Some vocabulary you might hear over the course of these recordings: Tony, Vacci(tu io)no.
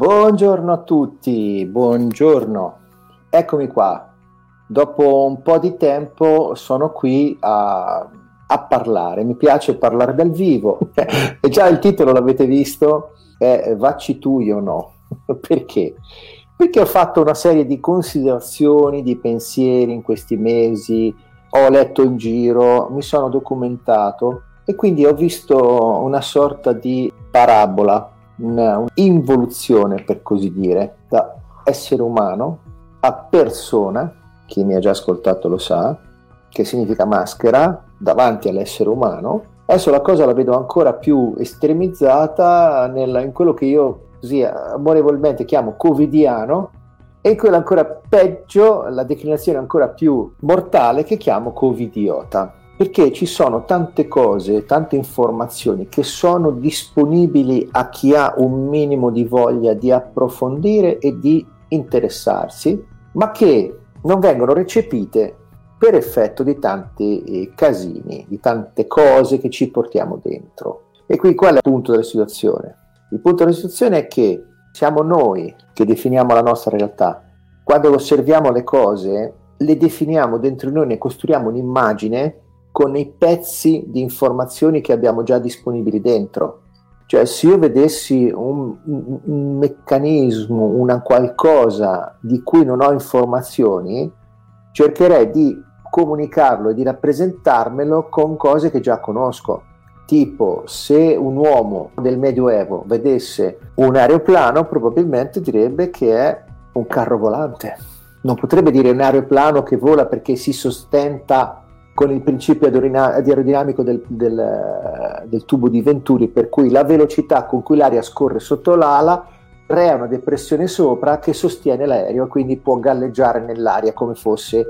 Buongiorno a tutti, buongiorno, eccomi qua, dopo un po' di tempo sono qui a parlare, mi piace parlare dal vivo e già il titolo l'avete visto, è Vacci tu io no, perché? Perché ho fatto una serie di considerazioni, di pensieri in questi mesi, ho letto in giro, mi sono documentato e quindi ho visto una sorta di parabola, un'involuzione per così dire, da essere umano a persona. Chi mi ha già ascoltato lo sa che significa maschera davanti all'essere umano. Adesso la cosa la vedo ancora più estremizzata in quello che io così amorevolmente chiamo covidiano e in quella ancora peggio, la declinazione ancora più mortale, che chiamo covidiota, perché ci sono tante cose, tante informazioni che sono disponibili a chi ha un minimo di voglia di approfondire e di interessarsi, ma che non vengono recepite per effetto di tanti casini, di tante cose che ci portiamo dentro. E qui qual è il punto della situazione? Il punto della situazione è che siamo noi che definiamo la nostra realtà. Quando osserviamo le cose, le definiamo dentro noi, ne costruiamo un'immagine con i pezzi di informazioni che abbiamo già disponibili dentro. Cioè, se io vedessi un meccanismo, una qualcosa di cui non ho informazioni, cercherei di comunicarlo e di rappresentarmelo con cose che già conosco. Tipo, se un uomo del Medioevo vedesse un aeroplano, probabilmente direbbe che è un carro volante. Non potrebbe dire un aeroplano che vola perché si sostenta con il principio aerodinamico del tubo di Venturi, per cui la velocità con cui l'aria scorre sotto l'ala crea una depressione sopra che sostiene l'aereo e quindi può galleggiare nell'aria come se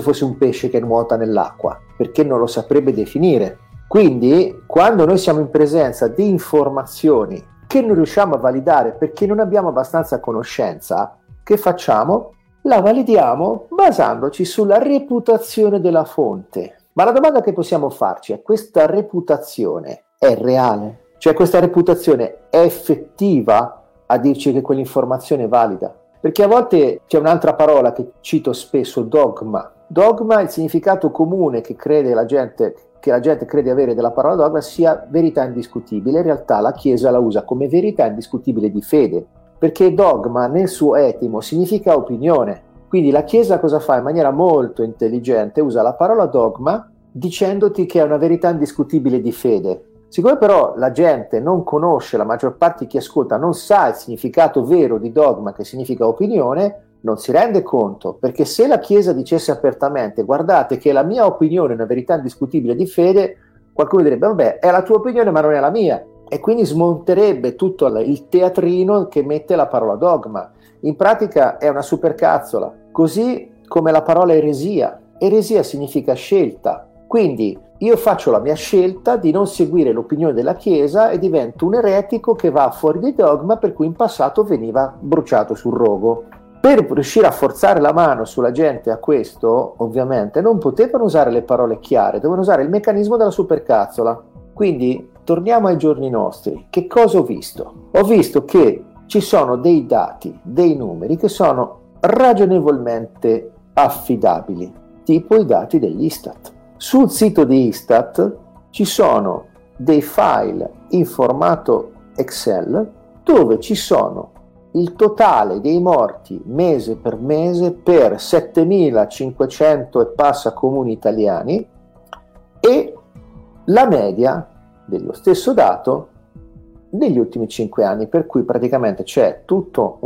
fosse un pesce che nuota nell'acqua, perché non lo saprebbe definire. Quindi, quando noi siamo in presenza di informazioni che non riusciamo a validare perché non abbiamo abbastanza conoscenza, che facciamo? La validiamo basandoci sulla reputazione della fonte. Ma la domanda che possiamo farci è: questa reputazione è reale? Cioè, questa reputazione è effettiva a dirci che quell'informazione è valida? Perché a volte c'è un'altra parola che cito spesso, dogma. Dogma è il significato comune che la gente crede avere della parola dogma sia verità indiscutibile. In realtà la Chiesa la usa come verità indiscutibile di fede, perché dogma nel suo etimo significa opinione. Quindi la Chiesa cosa fa in maniera molto intelligente? Usa la parola dogma dicendoti che è una verità indiscutibile di fede. Siccome però la gente non conosce, la maggior parte di chi ascolta non sa il significato vero di dogma, che significa opinione, non si rende conto, perché se la Chiesa dicesse apertamente: guardate che la mia opinione è una verità indiscutibile di fede, qualcuno direbbe: vabbè, è la tua opinione ma non è la mia. E quindi smonterebbe tutto il teatrino che mette la parola dogma. In pratica è una supercazzola, così come la parola eresia. Eresia significa scelta. Quindi io faccio la mia scelta di non seguire l'opinione della Chiesa e divento un eretico che va fuori dai dogma, per cui in passato veniva bruciato sul rogo. Per riuscire a forzare la mano sulla gente a questo, ovviamente, non potevano usare le parole chiare, dovevano usare il meccanismo della supercazzola. Quindi torniamo ai giorni nostri. Che cosa ho visto? Ho visto che ci sono dei dati, dei numeri che sono ragionevolmente affidabili, tipo i dati dell'Istat. Sul sito di Istat ci sono dei file in formato Excel dove ci sono il totale dei morti mese per mese per 7.500 e passa comuni italiani e la media dello stesso dato negli ultimi 5 anni, per cui praticamente c'è tutto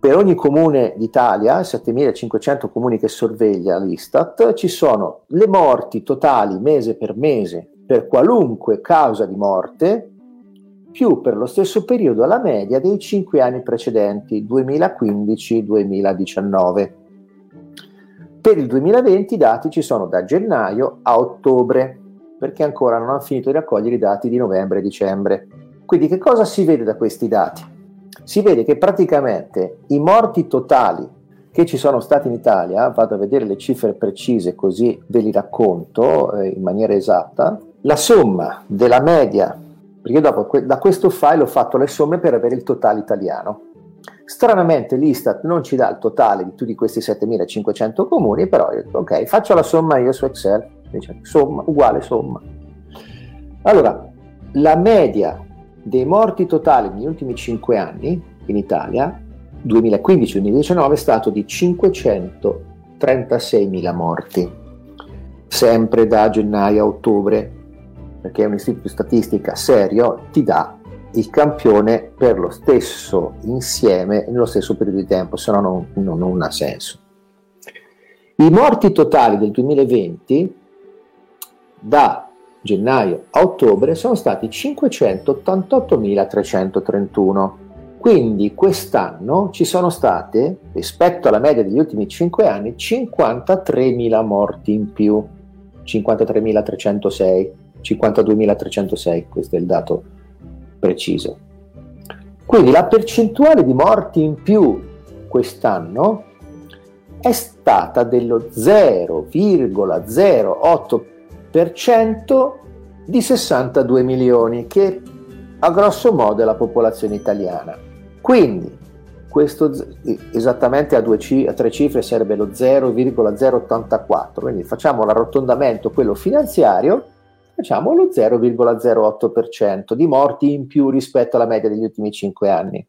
per ogni comune d'Italia, 7.500 comuni che sorveglia l'Istat, ci sono le morti totali mese per mese per qualunque causa di morte, più per lo stesso periodo la media dei 5 anni precedenti, 2015-2019. Per il 2020 i dati ci sono da gennaio a ottobre, perché ancora non hanno finito di raccogliere i dati di novembre e dicembre. Quindi che cosa si vede da questi dati? Si vede che praticamente i morti totali che ci sono stati in Italia, vado a vedere le cifre precise così ve li racconto in maniera esatta, la somma della media perché dopo da questo file ho fatto le somme per avere il totale italiano. Stranamente l'Istat non ci dà il totale di tutti questi 7.500 comuni, però io, ok, faccio la somma io su Excel, dice, somma uguale somma. Allora, la media dei morti totali negli ultimi 5 anni in Italia, 2015-2019, è stato di 536.000 morti, sempre da gennaio a ottobre, perché è un istituto di statistica serio, ti dà il campione per lo stesso insieme, nello stesso periodo di tempo, se no non ha senso. I morti totali del 2020, da gennaio a ottobre, sono stati 588.331. Quindi quest'anno ci sono state, rispetto alla media degli ultimi 5 anni, 53.000 morti in più, 53.306, 52.306, questo è il dato preciso. Quindi la percentuale di morti in più quest'anno è stata dello 0,08% di 62 milioni, che a grosso modo è la popolazione italiana. Quindi questo esattamente a tre cifre sarebbe lo 0,084, quindi facciamo l'arrotondamento quello finanziario, facciamo lo 0,08% di morti in più rispetto alla media degli ultimi 5 anni.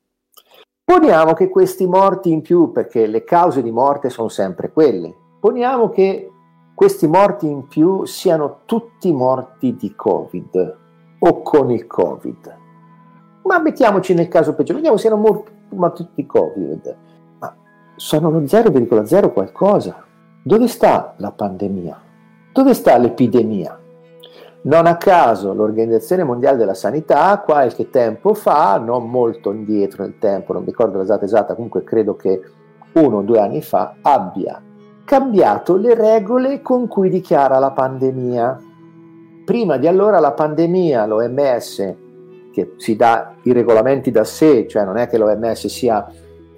Poniamo che questi morti in più, perché le cause di morte sono sempre quelle, poniamo che questi morti in più siano tutti morti di Covid o con il Covid. Ma mettiamoci nel caso peggiore, vediamo se erano morti di Covid. Ma sono lo 0,0 qualcosa. Dove sta la pandemia? Dove sta l'epidemia? Non a caso l'Organizzazione Mondiale della Sanità qualche tempo fa, non molto indietro nel tempo, non ricordo la data esatta, comunque credo che 1 o 2 anni fa, abbia cambiato le regole con cui dichiara la pandemia. Prima di allora la pandemia, l'OMS, che si dà i regolamenti da sé, cioè non è che l'OMS sia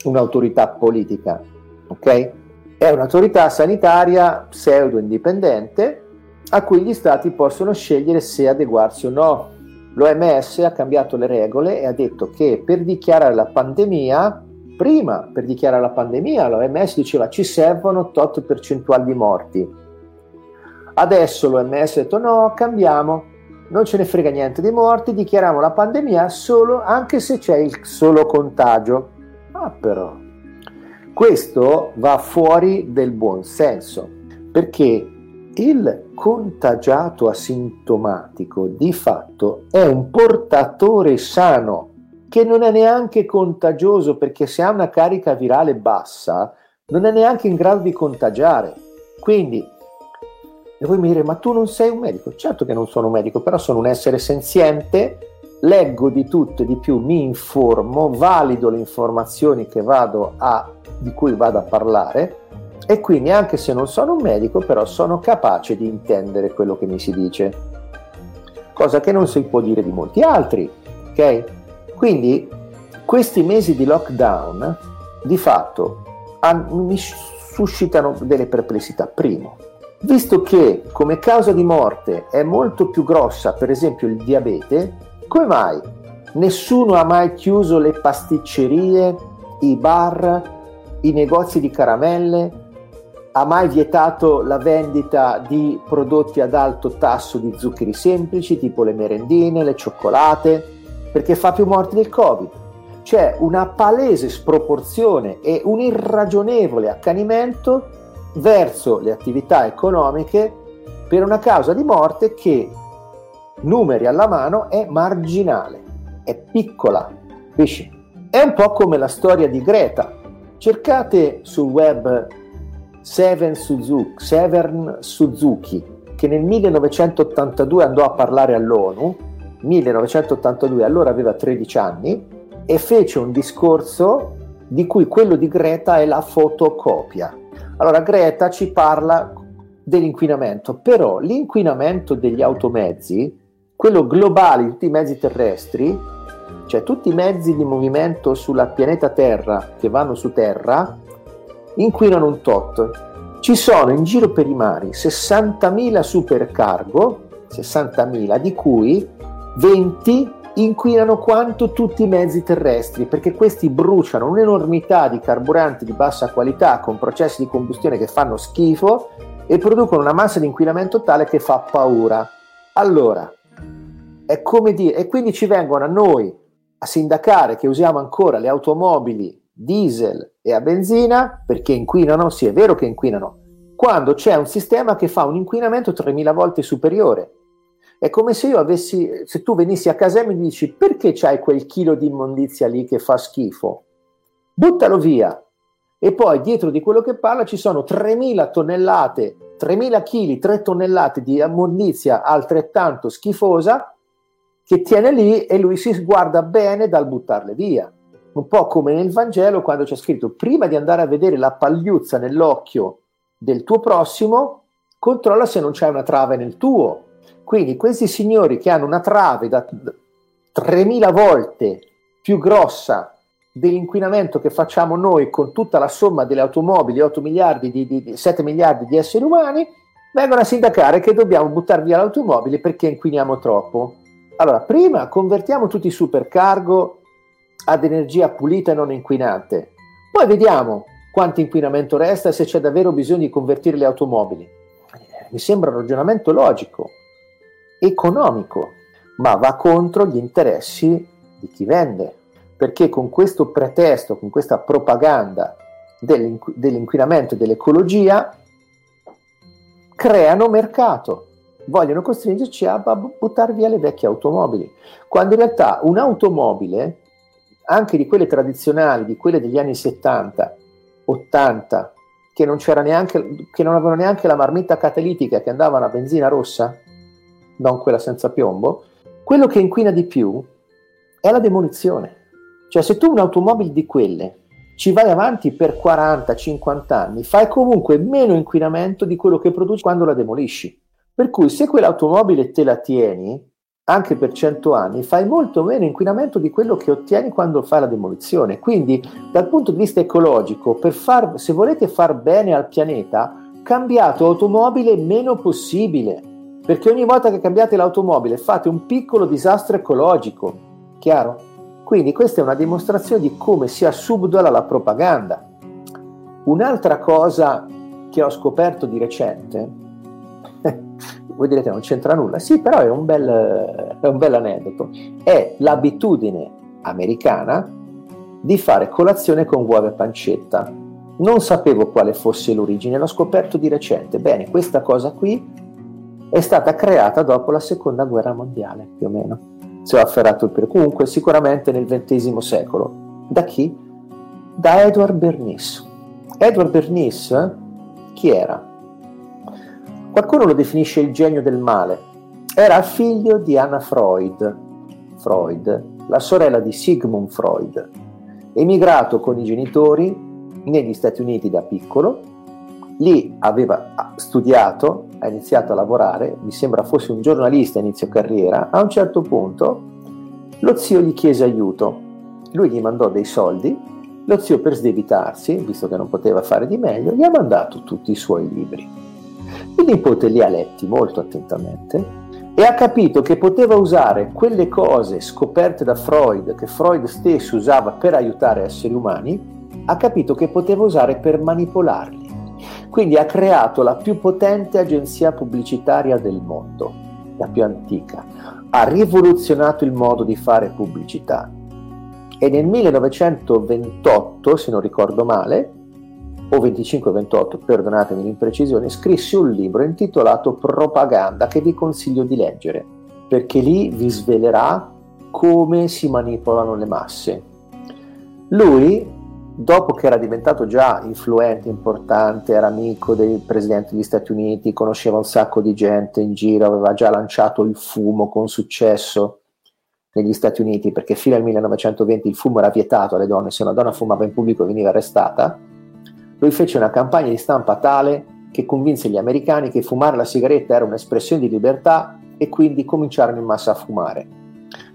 un'autorità politica, ok? È un'autorità sanitaria pseudo-indipendente a cui gli stati possono scegliere se adeguarsi o no. L'OMS ha cambiato le regole e ha detto che per dichiarare la pandemia, prima per dichiarare la pandemia l'OMS diceva ci servono tot percentuali di morti. Adesso l'OMS ha detto no, cambiamo, non ce ne frega niente di morti, dichiariamo la pandemia solo anche se c'è il solo contagio. Ah, però questo va fuori del buon senso, perché il contagiato asintomatico di fatto è un portatore sano che non è neanche contagioso, perché se ha una carica virale bassa non è neanche in grado di contagiare. Quindi, e voi mi direte, ma tu non sei un medico? Certo che non sono un medico, però sono un essere senziente, leggo di tutto e di più, mi informo, valido le informazioni che di cui vado a parlare. E quindi anche se non sono un medico, però sono capace di intendere quello che mi si dice, cosa che non si può dire di molti altri, ok? Quindi questi mesi di lockdown di fatto mi suscitano delle perplessità. Primo, visto che come causa di morte è molto più grossa, per esempio, il diabete, come mai nessuno ha mai chiuso le pasticcerie, i bar, i negozi di caramelle? Ha mai vietato la vendita di prodotti ad alto tasso di zuccheri semplici, tipo le merendine, le cioccolate, perché fa più morti del Covid? C'è una palese sproporzione e un irragionevole accanimento verso le attività economiche per una causa di morte che, numeri alla mano, è marginale, è piccola, capisci? È un po' come la storia di Greta. Cercate sul web Severn Suzuki, che nel 1982 andò a parlare all'ONU, 1982, allora aveva 13 anni, e fece un discorso di cui quello di Greta è la fotocopia. Allora Greta ci parla dell'inquinamento, però l'inquinamento degli automezzi, quello globale di tutti i mezzi terrestri, cioè tutti i mezzi di movimento sulla pianeta Terra che vanno su Terra, inquinano un tot. Ci sono in giro per i mari 60.000 supercargo, 60.000, di cui 20 inquinano quanto tutti i mezzi terrestri, perché questi bruciano un'enormità di carburanti di bassa qualità con processi di combustione che fanno schifo e producono una massa di inquinamento tale che fa paura. Allora, è come dire, e quindi ci vengono a noi a sindacare che usiamo ancora le automobili diesel e a benzina perché inquinano, sì è vero che inquinano, quando c'è un sistema che fa un inquinamento 3000 volte superiore. È come se se tu venissi a casa e mi dici perché c'hai quel chilo di immondizia lì che fa schifo? Buttalo via. E poi dietro di quello che parla ci sono 3000 tonnellate, 3000 chili, 3 tonnellate di immondizia altrettanto schifosa che tiene lì e lui si guarda bene dal buttarle via. Un po' come nel Vangelo quando c'è scritto prima di andare a vedere la pagliuzza nell'occhio del tuo prossimo, controlla se non c'è una trave nel tuo. Quindi questi signori che hanno una trave da 3000 volte più grossa dell'inquinamento che facciamo noi con tutta la somma delle automobili, 8 miliardi di 7 miliardi di esseri umani, vengono a sindacare che dobbiamo buttare via l'automobile perché inquiniamo troppo. Allora, prima convertiamo tutti i supercargo ad energia pulita e non inquinante, poi vediamo quanto inquinamento resta e se c'è davvero bisogno di convertire le automobili. Mi sembra un ragionamento logico, economico, ma va contro gli interessi di chi vende, perché con questo pretesto, con questa propaganda dell'inquinamento e dell'ecologia creano mercato, vogliono costringerci a buttare via le vecchie automobili, quando in realtà un'automobile, anche di quelle tradizionali, di quelle degli anni 70-80 che non avevano neanche la marmitta catalitica, che andavano a benzina rossa, non quella senza piombo, quello che inquina di più è la demolizione. Cioè se tu un'automobile di quelle ci vai avanti per 40-50 anni, fai comunque meno inquinamento di quello che produci quando la demolisci. Per cui se quell'automobile te la tieni, anche per 100 anni, fai molto meno inquinamento di quello che ottieni quando fai la demolizione. Quindi dal punto di vista ecologico, se volete far bene al pianeta, cambiate automobile meno possibile. Perché ogni volta che cambiate l'automobile fate un piccolo disastro ecologico, chiaro? Quindi questa è una dimostrazione di come sia subdola la propaganda. Un'altra cosa che ho scoperto di recente, voi direte non c'entra nulla, sì però è un bel aneddoto, è l'abitudine americana di fare colazione con uova e pancetta. Non sapevo quale fosse l'origine, l'ho scoperto di recente. Bene, questa cosa qui è stata creata dopo la seconda guerra mondiale, più o meno si è afferrato comunque sicuramente nel XX secolo. Da chi? Da Edward Bernays. Edward Bernays chi era? Qualcuno lo definisce il genio del male. Era figlio di Anna Freud, la sorella di Sigmund Freud, emigrato con i genitori negli Stati Uniti da piccolo. Lì aveva studiato, ha iniziato a lavorare, mi sembra fosse un giornalista a inizio carriera. A un certo punto lo zio gli chiese aiuto, lui gli mandò dei soldi, lo zio per sdebitarsi, visto che non poteva fare di meglio, gli ha mandato tutti i suoi libri. Il nipote li ha letti molto attentamente e ha capito che poteva usare quelle cose scoperte da Freud, che Freud stesso usava per aiutare esseri umani, ha capito che poteva usare per manipolarli. Quindi ha creato la più potente agenzia pubblicitaria del mondo, la più antica, ha rivoluzionato il modo di fare pubblicità e nel 1928, se non ricordo male, o 25-28, perdonatemi l'imprecisione, scrisse un libro intitolato Propaganda, che vi consiglio di leggere, perché lì vi svelerà come si manipolano le masse. Lui, dopo che era diventato già influente, importante, era amico del presidente degli Stati Uniti, conosceva un sacco di gente in giro, aveva già lanciato il fumo con successo negli Stati Uniti, perché fino al 1920 il fumo era vietato alle donne, se una donna fumava in pubblico veniva arrestata. Lui fece una campagna di stampa tale che convinse gli americani che fumare la sigaretta era un'espressione di libertà e quindi cominciarono in massa a fumare.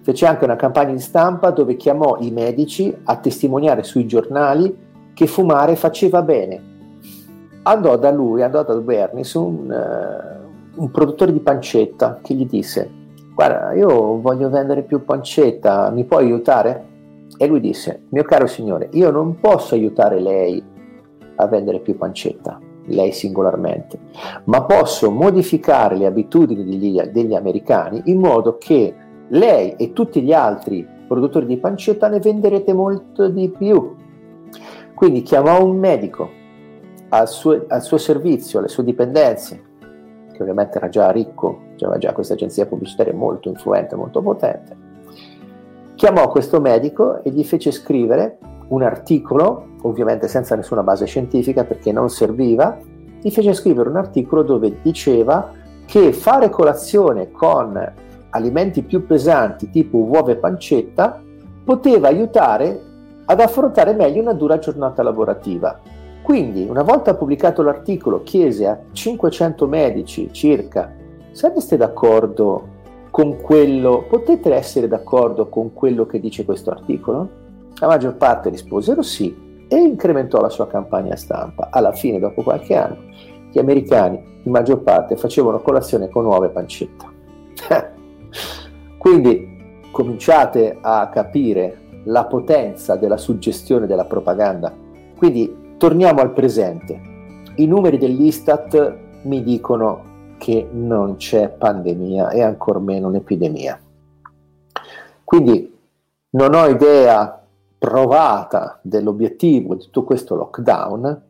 Fece anche una campagna di stampa dove chiamò i medici a testimoniare sui giornali che fumare faceva bene. Andò da Bernays, un produttore di pancetta, che gli disse: guarda, io voglio vendere più pancetta, mi puoi aiutare? E lui disse: mio caro signore, io non posso aiutare lei a vendere più pancetta, lei singolarmente, ma posso modificare le abitudini degli americani in modo che lei e tutti gli altri produttori di pancetta ne venderete molto di più. Quindi chiamò un medico al suo servizio, alle sue dipendenze, che ovviamente era già ricco, aveva già questa agenzia pubblicitaria molto influente, molto potente. Chiamò questo medico e gli fece scrivere un articolo, ovviamente senza nessuna base scientifica perché non serviva, gli fece scrivere un articolo dove diceva che fare colazione con alimenti più pesanti tipo uova e pancetta poteva aiutare ad affrontare meglio una dura giornata lavorativa. Quindi, una volta pubblicato l'articolo, chiese a 500 medici circa: sareste d'accordo con quello, potete essere d'accordo con quello che dice questo articolo? La maggior parte risposero sì e incrementò la sua campagna stampa. Alla fine, dopo qualche anno, gli americani, in maggior parte, facevano colazione con uova e pancetta. Quindi cominciate a capire la potenza della suggestione della propaganda. Quindi torniamo al presente. I numeri dell'Istat mi dicono che non c'è pandemia e ancor meno un'epidemia. Quindi non ho idea provata dell'obiettivo di tutto questo lockdown,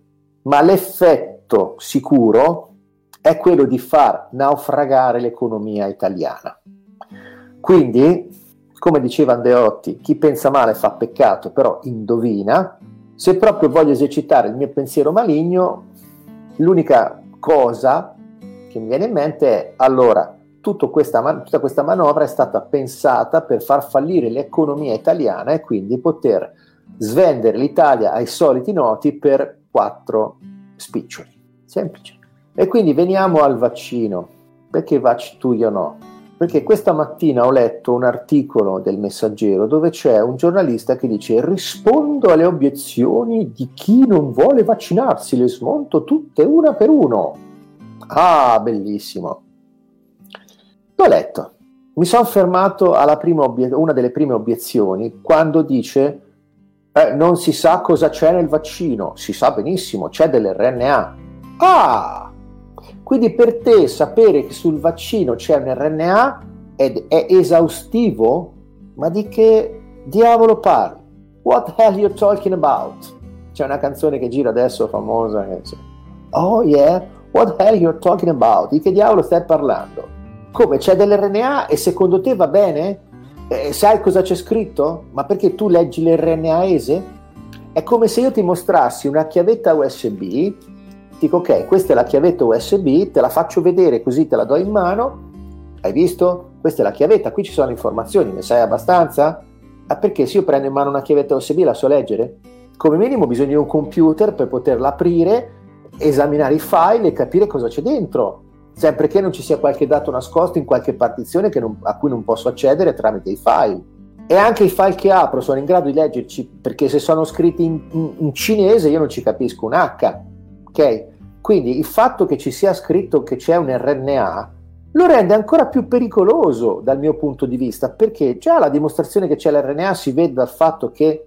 ma l'effetto sicuro è quello di far naufragare l'economia italiana. Quindi, come diceva Andreotti, chi pensa male fa peccato, però indovina. Se proprio voglio esercitare il mio pensiero maligno, l'unica cosa che mi viene in mente è: allora, tutta questa manovra è stata pensata per far fallire l'economia italiana e quindi poter svendere l'Italia ai soliti noti per 4 spiccioli. Semplice. E quindi veniamo al vaccino. Perché Vacci tu io no? Perché questa mattina ho letto un articolo del Messaggero dove c'è un giornalista che dice: rispondo alle obiezioni di chi non vuole vaccinarsi, le smonto tutte una per uno. Ah, bellissimo. Ho letto, mi sono fermato alla prima una delle prime obiezioni, quando dice non si sa cosa c'è nel vaccino. Si sa benissimo, c'è dell'RNA. Ah, quindi per te sapere che sul vaccino c'è un RNA è esaustivo? Ma di che diavolo parli? What the hell you talking about? C'è una canzone che gira adesso famosa che dice: oh yeah, what the hell you're talking about? Di che diavolo stai parlando? Come, c'è dell'RNA e secondo te va bene? Sai cosa c'è scritto? Ma perché tu leggi l'RNAese? È come se io ti mostrassi una chiavetta USB, dico ok, questa è la chiavetta USB, te la faccio vedere così te la do in mano, hai visto? Questa è la chiavetta, qui ci sono informazioni, ne sai abbastanza? Ma perché se io prendo in mano una chiavetta USB la so leggere? Come minimo bisogna di un computer per poterla aprire, esaminare i file e capire cosa c'è dentro. Sempre che non ci sia qualche dato nascosto in qualche partizione a cui non posso accedere tramite i file. E anche i file che apro sono in grado di leggerci, perché se sono scritti in cinese io non ci capisco un H, ok? Quindi il fatto che ci sia scritto che c'è un RNA lo rende ancora più pericoloso dal mio punto di vista, perché già la dimostrazione che c'è l'RNA si vede dal fatto che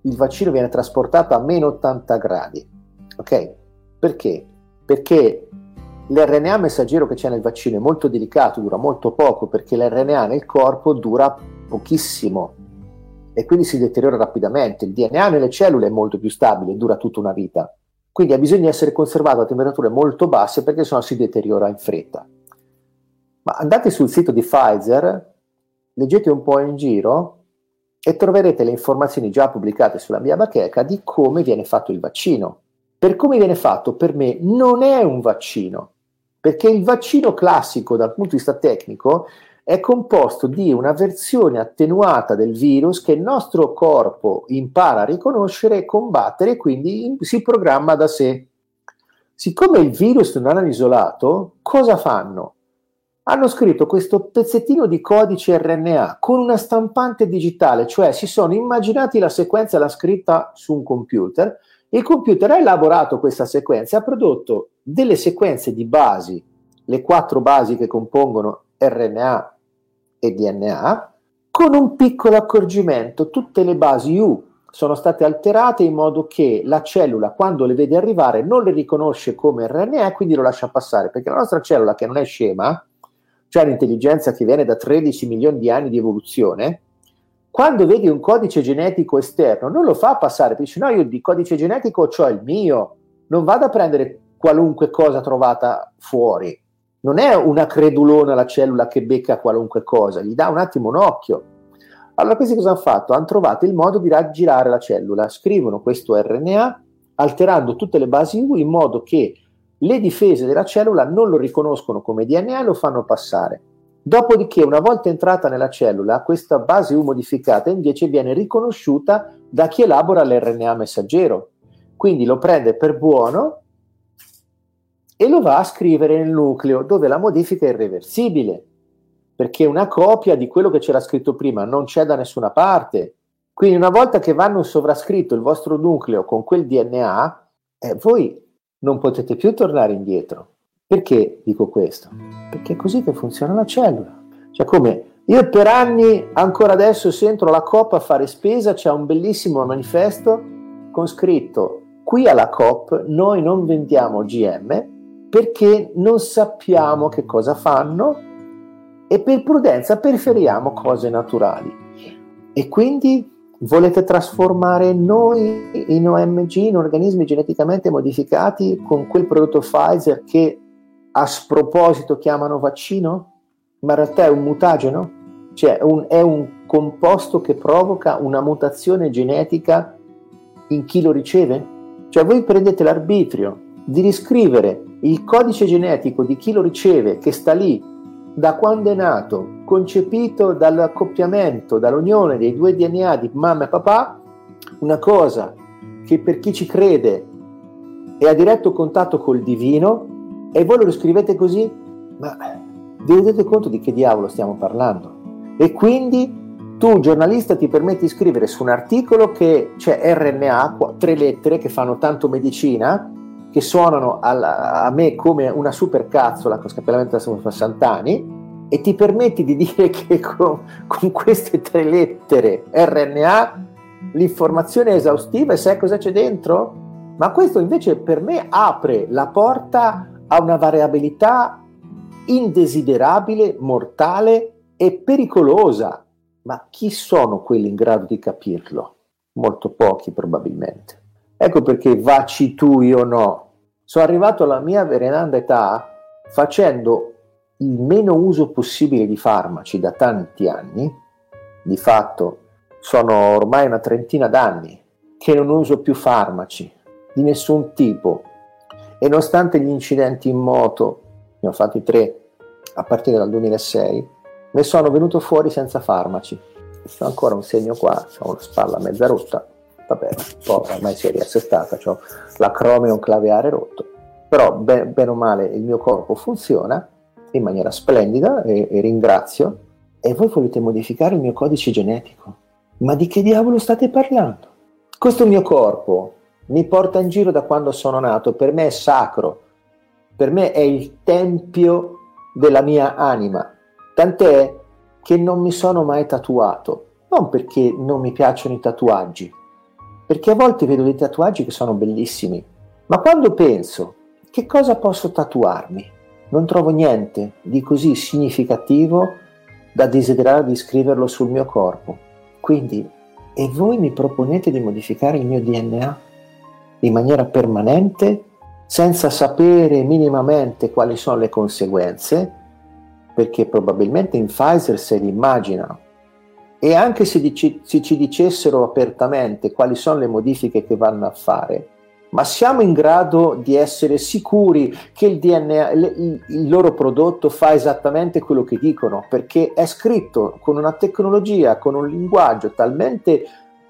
il vaccino viene trasportato a meno 80 gradi, ok? Perché? Perché l'RNA messaggero che c'è nel vaccino è molto delicato, dura molto poco, perché l'RNA nel corpo dura pochissimo e quindi si deteriora rapidamente. Il DNA nelle cellule è molto più stabile, dura tutta una vita, quindi ha bisogno di essere conservato a temperature molto basse perché sennò si deteriora in fretta. Ma andate sul sito di Pfizer, leggete un po' in giro e troverete le informazioni già pubblicate sulla mia bacheca di come viene fatto il vaccino. Per come viene fatto, per me non è un vaccino. Perché il vaccino classico dal punto di vista tecnico è composto di una versione attenuata del virus che il nostro corpo impara a riconoscere e combattere, quindi si programma da sé. Siccome il virus non hanno isolato, cosa fanno? Hanno scritto questo pezzettino di codice RNA con una stampante digitale, cioè si sono immaginati la sequenza e la scritta su un computer. Il computer ha elaborato questa sequenza, ha prodotto delle sequenze di basi, le 4 basi che compongono RNA e DNA, con un piccolo accorgimento: tutte le basi U sono state alterate in modo che la cellula, quando le vede arrivare, non le riconosce come RNA e quindi lo lascia passare, perché la nostra cellula, che non è scema, cioè l'intelligenza che viene da 13 milioni di anni di evoluzione, quando vede un codice genetico esterno non lo fa passare, perché dice: no, io di codice genetico c'ho il mio, non vado a prendere qualunque cosa trovata fuori. Non è una credulona la cellula che becca qualunque cosa, gli dà un attimo un occhio. Allora questi cosa hanno fatto? Hanno trovato il modo di raggirare la cellula, scrivono questo RNA alterando tutte le basi U in modo che le difese della cellula non lo riconoscono come DNA e lo fanno passare. Dopodiché, una volta entrata nella cellula, questa base U modificata invece viene riconosciuta da chi elabora l'RNA messaggero, quindi lo prende per buono e lo va a scrivere nel nucleo, dove la modifica è irreversibile, perché una copia di quello che c'era scritto prima non c'è da nessuna parte. Quindi una volta che vanno sovrascritto il vostro nucleo con quel DNA, voi non potete più tornare indietro. Perché dico questo? Perché è così che funziona la cellula. Cioè, come io per anni, ancora adesso, se entro la Coop a fare spesa c'è un bellissimo manifesto con scritto: qui alla Coop noi non vendiamo OGM perché non sappiamo che cosa fanno e per prudenza preferiamo cose naturali. E quindi volete trasformare noi in OMG, in organismi geneticamente modificati, con quel prodotto Pfizer che a sproposito chiamano vaccino, ma in realtà è un mutageno, cioè è un composto che provoca una mutazione genetica in chi lo riceve. Cioè voi prendete l'arbitrio di riscrivere il codice genetico di chi lo riceve, che sta lì da quando è nato, concepito dall'accoppiamento, dall'unione dei due DNA di mamma e papà, una cosa che per chi ci crede è a diretto contatto col divino, e voi lo scrivete così? Ma vi rendete conto di che diavolo stiamo parlando? E quindi tu, giornalista, ti permetti di scrivere su un articolo che c'è RNA, tre lettere che fanno tanto medicina, che suonano a me come una super cazzola con scappellamento da 60 anni, e ti permetti di dire che con queste tre lettere RNA l'informazione è esaustiva e sai cosa c'è dentro? Ma questo invece per me apre la porta a una variabilità indesiderabile, mortale e pericolosa. Ma chi sono quelli in grado di capirlo? Molto pochi, probabilmente. Ecco perché vacci tu, io no. Sono arrivato alla mia veneranda età facendo il meno uso possibile di farmaci da tanti anni. Di fatto sono ormai una trentina d'anni che non uso più farmaci di nessun tipo, e nonostante gli incidenti in moto, ne ho fatti 3 a partire dal 2006, ne sono venuto fuori senza farmaci. C'ho ancora un segno qua, ho una spalla mezza rotta. Vabbè, ormai si è riassestata, cioè l'acromio claveare rotto, però bene o male il mio corpo funziona in maniera splendida e ringrazio. E voi volete modificare il mio codice genetico? Ma di che diavolo state parlando? Questo mio corpo mi porta in giro da quando sono nato, per me è sacro, per me è il tempio della mia anima, tant'è che non mi sono mai tatuato, non perché non mi piacciono i tatuaggi, perché a volte vedo dei tatuaggi che sono bellissimi, ma quando penso che cosa posso tatuarmi, non trovo niente di così significativo da desiderare di scriverlo sul mio corpo. Quindi, e voi mi proponete di modificare il mio DNA in maniera permanente, senza sapere minimamente quali sono le conseguenze, perché probabilmente in Pfizer se li immaginano. E anche se ci dicessero apertamente quali sono le modifiche che vanno a fare, ma siamo in grado di essere sicuri che il DNA, il loro prodotto fa esattamente quello che dicono, perché è scritto con una tecnologia, con un linguaggio talmente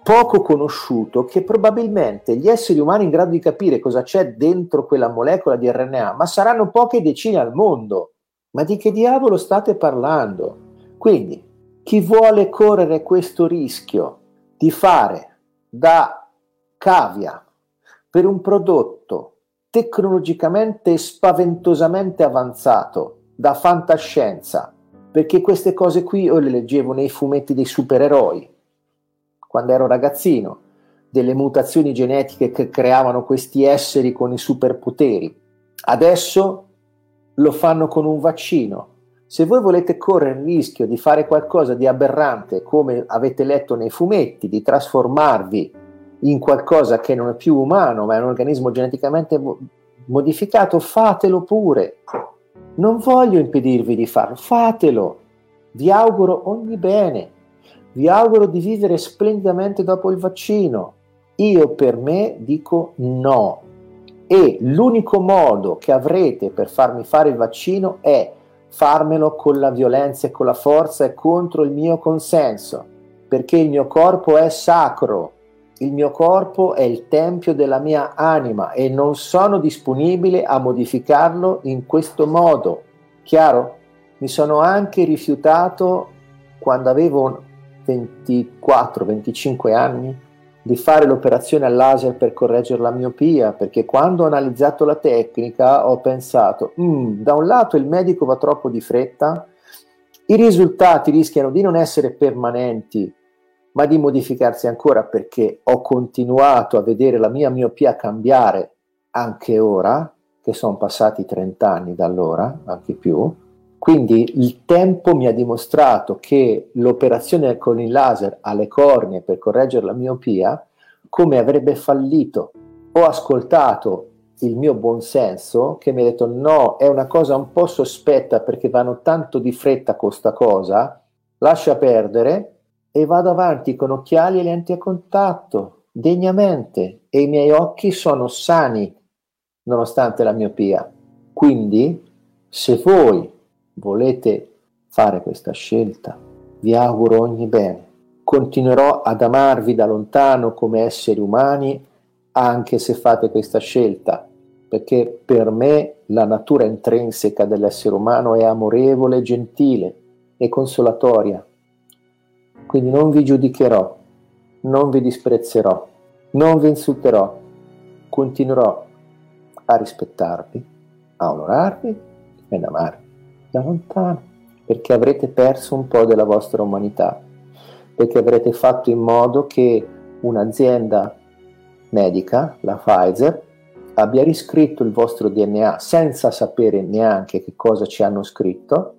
poco conosciuto che probabilmente gli esseri umani in grado di capire cosa c'è dentro quella molecola di RNA, ma saranno poche decine al mondo. Ma di che diavolo state parlando? Quindi, chi vuole correre questo rischio di fare da cavia per un prodotto tecnologicamente spaventosamente avanzato, da fantascienza, perché queste cose qui io le leggevo nei fumetti dei supereroi quando ero ragazzino, delle mutazioni genetiche che creavano questi esseri con i superpoteri. Adesso lo fanno con un vaccino. Se voi volete correre il rischio di fare qualcosa di aberrante, come avete letto nei fumetti, di trasformarvi in qualcosa che non è più umano, ma è un organismo geneticamente modificato, fatelo pure. Non voglio impedirvi di farlo, fatelo. Vi auguro ogni bene. Vi auguro di vivere splendidamente dopo il vaccino. Io per me dico no. E l'unico modo che avrete per farmi fare il vaccino è farmelo con la violenza e con la forza e contro il mio consenso, perché il mio corpo è sacro, il mio corpo è il tempio della mia anima e non sono disponibile a modificarlo in questo modo. Chiaro? Mi sono anche rifiutato, quando avevo 24-25 anni, di fare l'operazione al laser per correggere la miopia, perché quando ho analizzato la tecnica ho pensato, da un lato il medico va troppo di fretta, i risultati rischiano di non essere permanenti, ma di modificarsi ancora, perché ho continuato a vedere la mia miopia cambiare anche ora, che sono passati 30 anni da allora, anche più. Quindi il tempo mi ha dimostrato che l'operazione con il laser alle cornee per correggere la miopia, come avrebbe fallito. Ho ascoltato il mio buonsenso che mi ha detto no, è una cosa un po' sospetta perché vanno tanto di fretta con sta cosa, lascia perdere e vado avanti con occhiali e lenti a contatto, degnamente, e i miei occhi sono sani nonostante la miopia. Quindi se voi volete fare questa scelta, vi auguro ogni bene. Continuerò ad amarvi da lontano come esseri umani anche se fate questa scelta, perché per me la natura intrinseca dell'essere umano è amorevole, gentile e consolatoria. Quindi non vi giudicherò, non vi disprezzerò, non vi insulterò, continuerò a rispettarvi, a onorarvi e ad amarvi da lontano, perché avrete perso un po' della vostra umanità, perché avrete fatto in modo che un'azienda medica, la Pfizer, abbia riscritto il vostro DNA senza sapere neanche che cosa ci hanno scritto,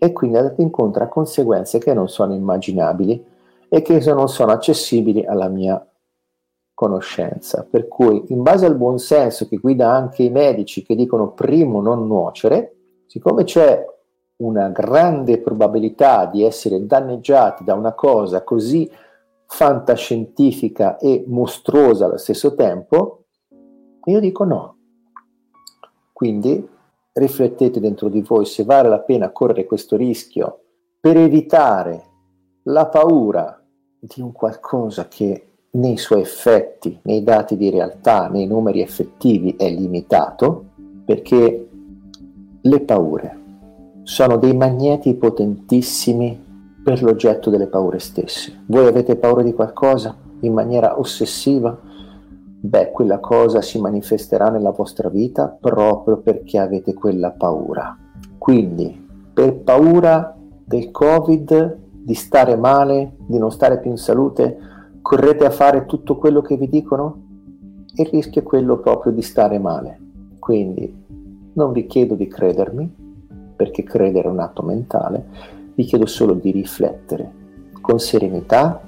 e quindi andate incontro a conseguenze che non sono immaginabili e che non sono accessibili alla mia conoscenza. Per cui, in base al buonsenso che guida anche i medici, che dicono primo non nuocere, siccome c'è una grande probabilità di essere danneggiati da una cosa così fantascientifica e mostruosa allo stesso tempo, io dico no. Quindi riflettete dentro di voi se vale la pena correre questo rischio per evitare la paura di un qualcosa che nei suoi effetti, nei dati di realtà, nei numeri effettivi è limitato, perché le paure sono dei magneti potentissimi per l'oggetto delle paure stesse. Voi avete paura di qualcosa in maniera ossessiva? Beh, quella cosa si manifesterà nella vostra vita proprio perché avete quella paura. Quindi, per paura del Covid, di stare male, di non stare più in salute, correte a fare tutto quello che vi dicono? Il rischio è quello proprio di stare male. Quindi non vi chiedo di credermi, perché credere è un atto mentale, vi chiedo solo di riflettere con serenità,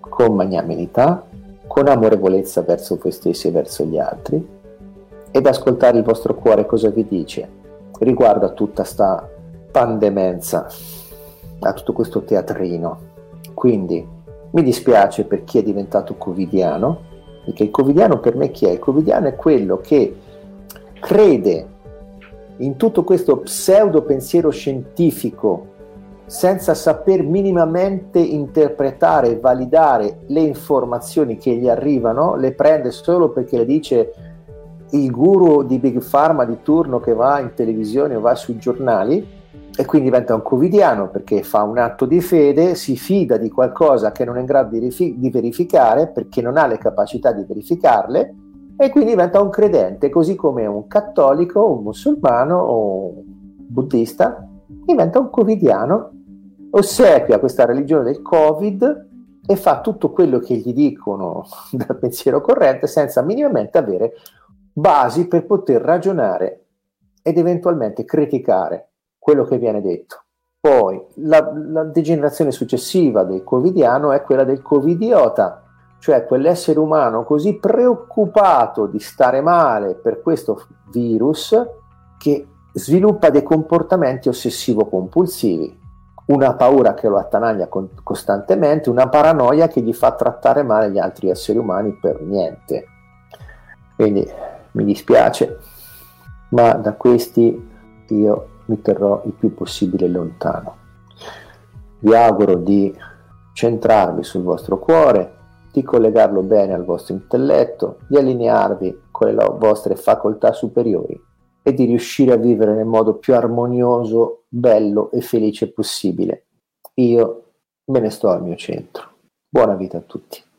con magnanimità, con amorevolezza verso voi stessi e verso gli altri, ed ascoltare il vostro cuore cosa vi dice riguardo a tutta sta pandemenza, a tutto questo teatrino. Quindi mi dispiace per chi è diventato covidiano, perché il covidiano per me chi è? Il covidiano è quello che crede in tutto questo pseudo pensiero scientifico senza saper minimamente interpretare e validare le informazioni che gli arrivano, le prende solo perché le dice il guru di Big Pharma di turno che va in televisione o va sui giornali, e quindi diventa un covidiano perché fa un atto di fede, si fida di qualcosa che non è in grado di verificare perché non ha le capacità di verificarle, e quindi diventa un credente, così come un cattolico, un musulmano o un buddista diventa un covidiano, ossequia questa religione del Covid e fa tutto quello che gli dicono dal pensiero corrente senza minimamente avere basi per poter ragionare ed eventualmente criticare quello che viene detto. Poi la degenerazione successiva del covidiano è quella del covidiota, cioè quell'essere umano così preoccupato di stare male per questo virus che sviluppa dei comportamenti ossessivo-compulsivi, una paura che lo attanaglia costantemente, una paranoia che gli fa trattare male gli altri esseri umani per niente. Quindi mi dispiace, ma da questi io mi terrò il più possibile lontano. Vi auguro di centrarvi sul vostro cuore, di collegarlo bene al vostro intelletto, di allinearvi con le vostre facoltà superiori e di riuscire a vivere nel modo più armonioso, bello e felice possibile. Io me ne sto al mio centro. Buona vita a tutti.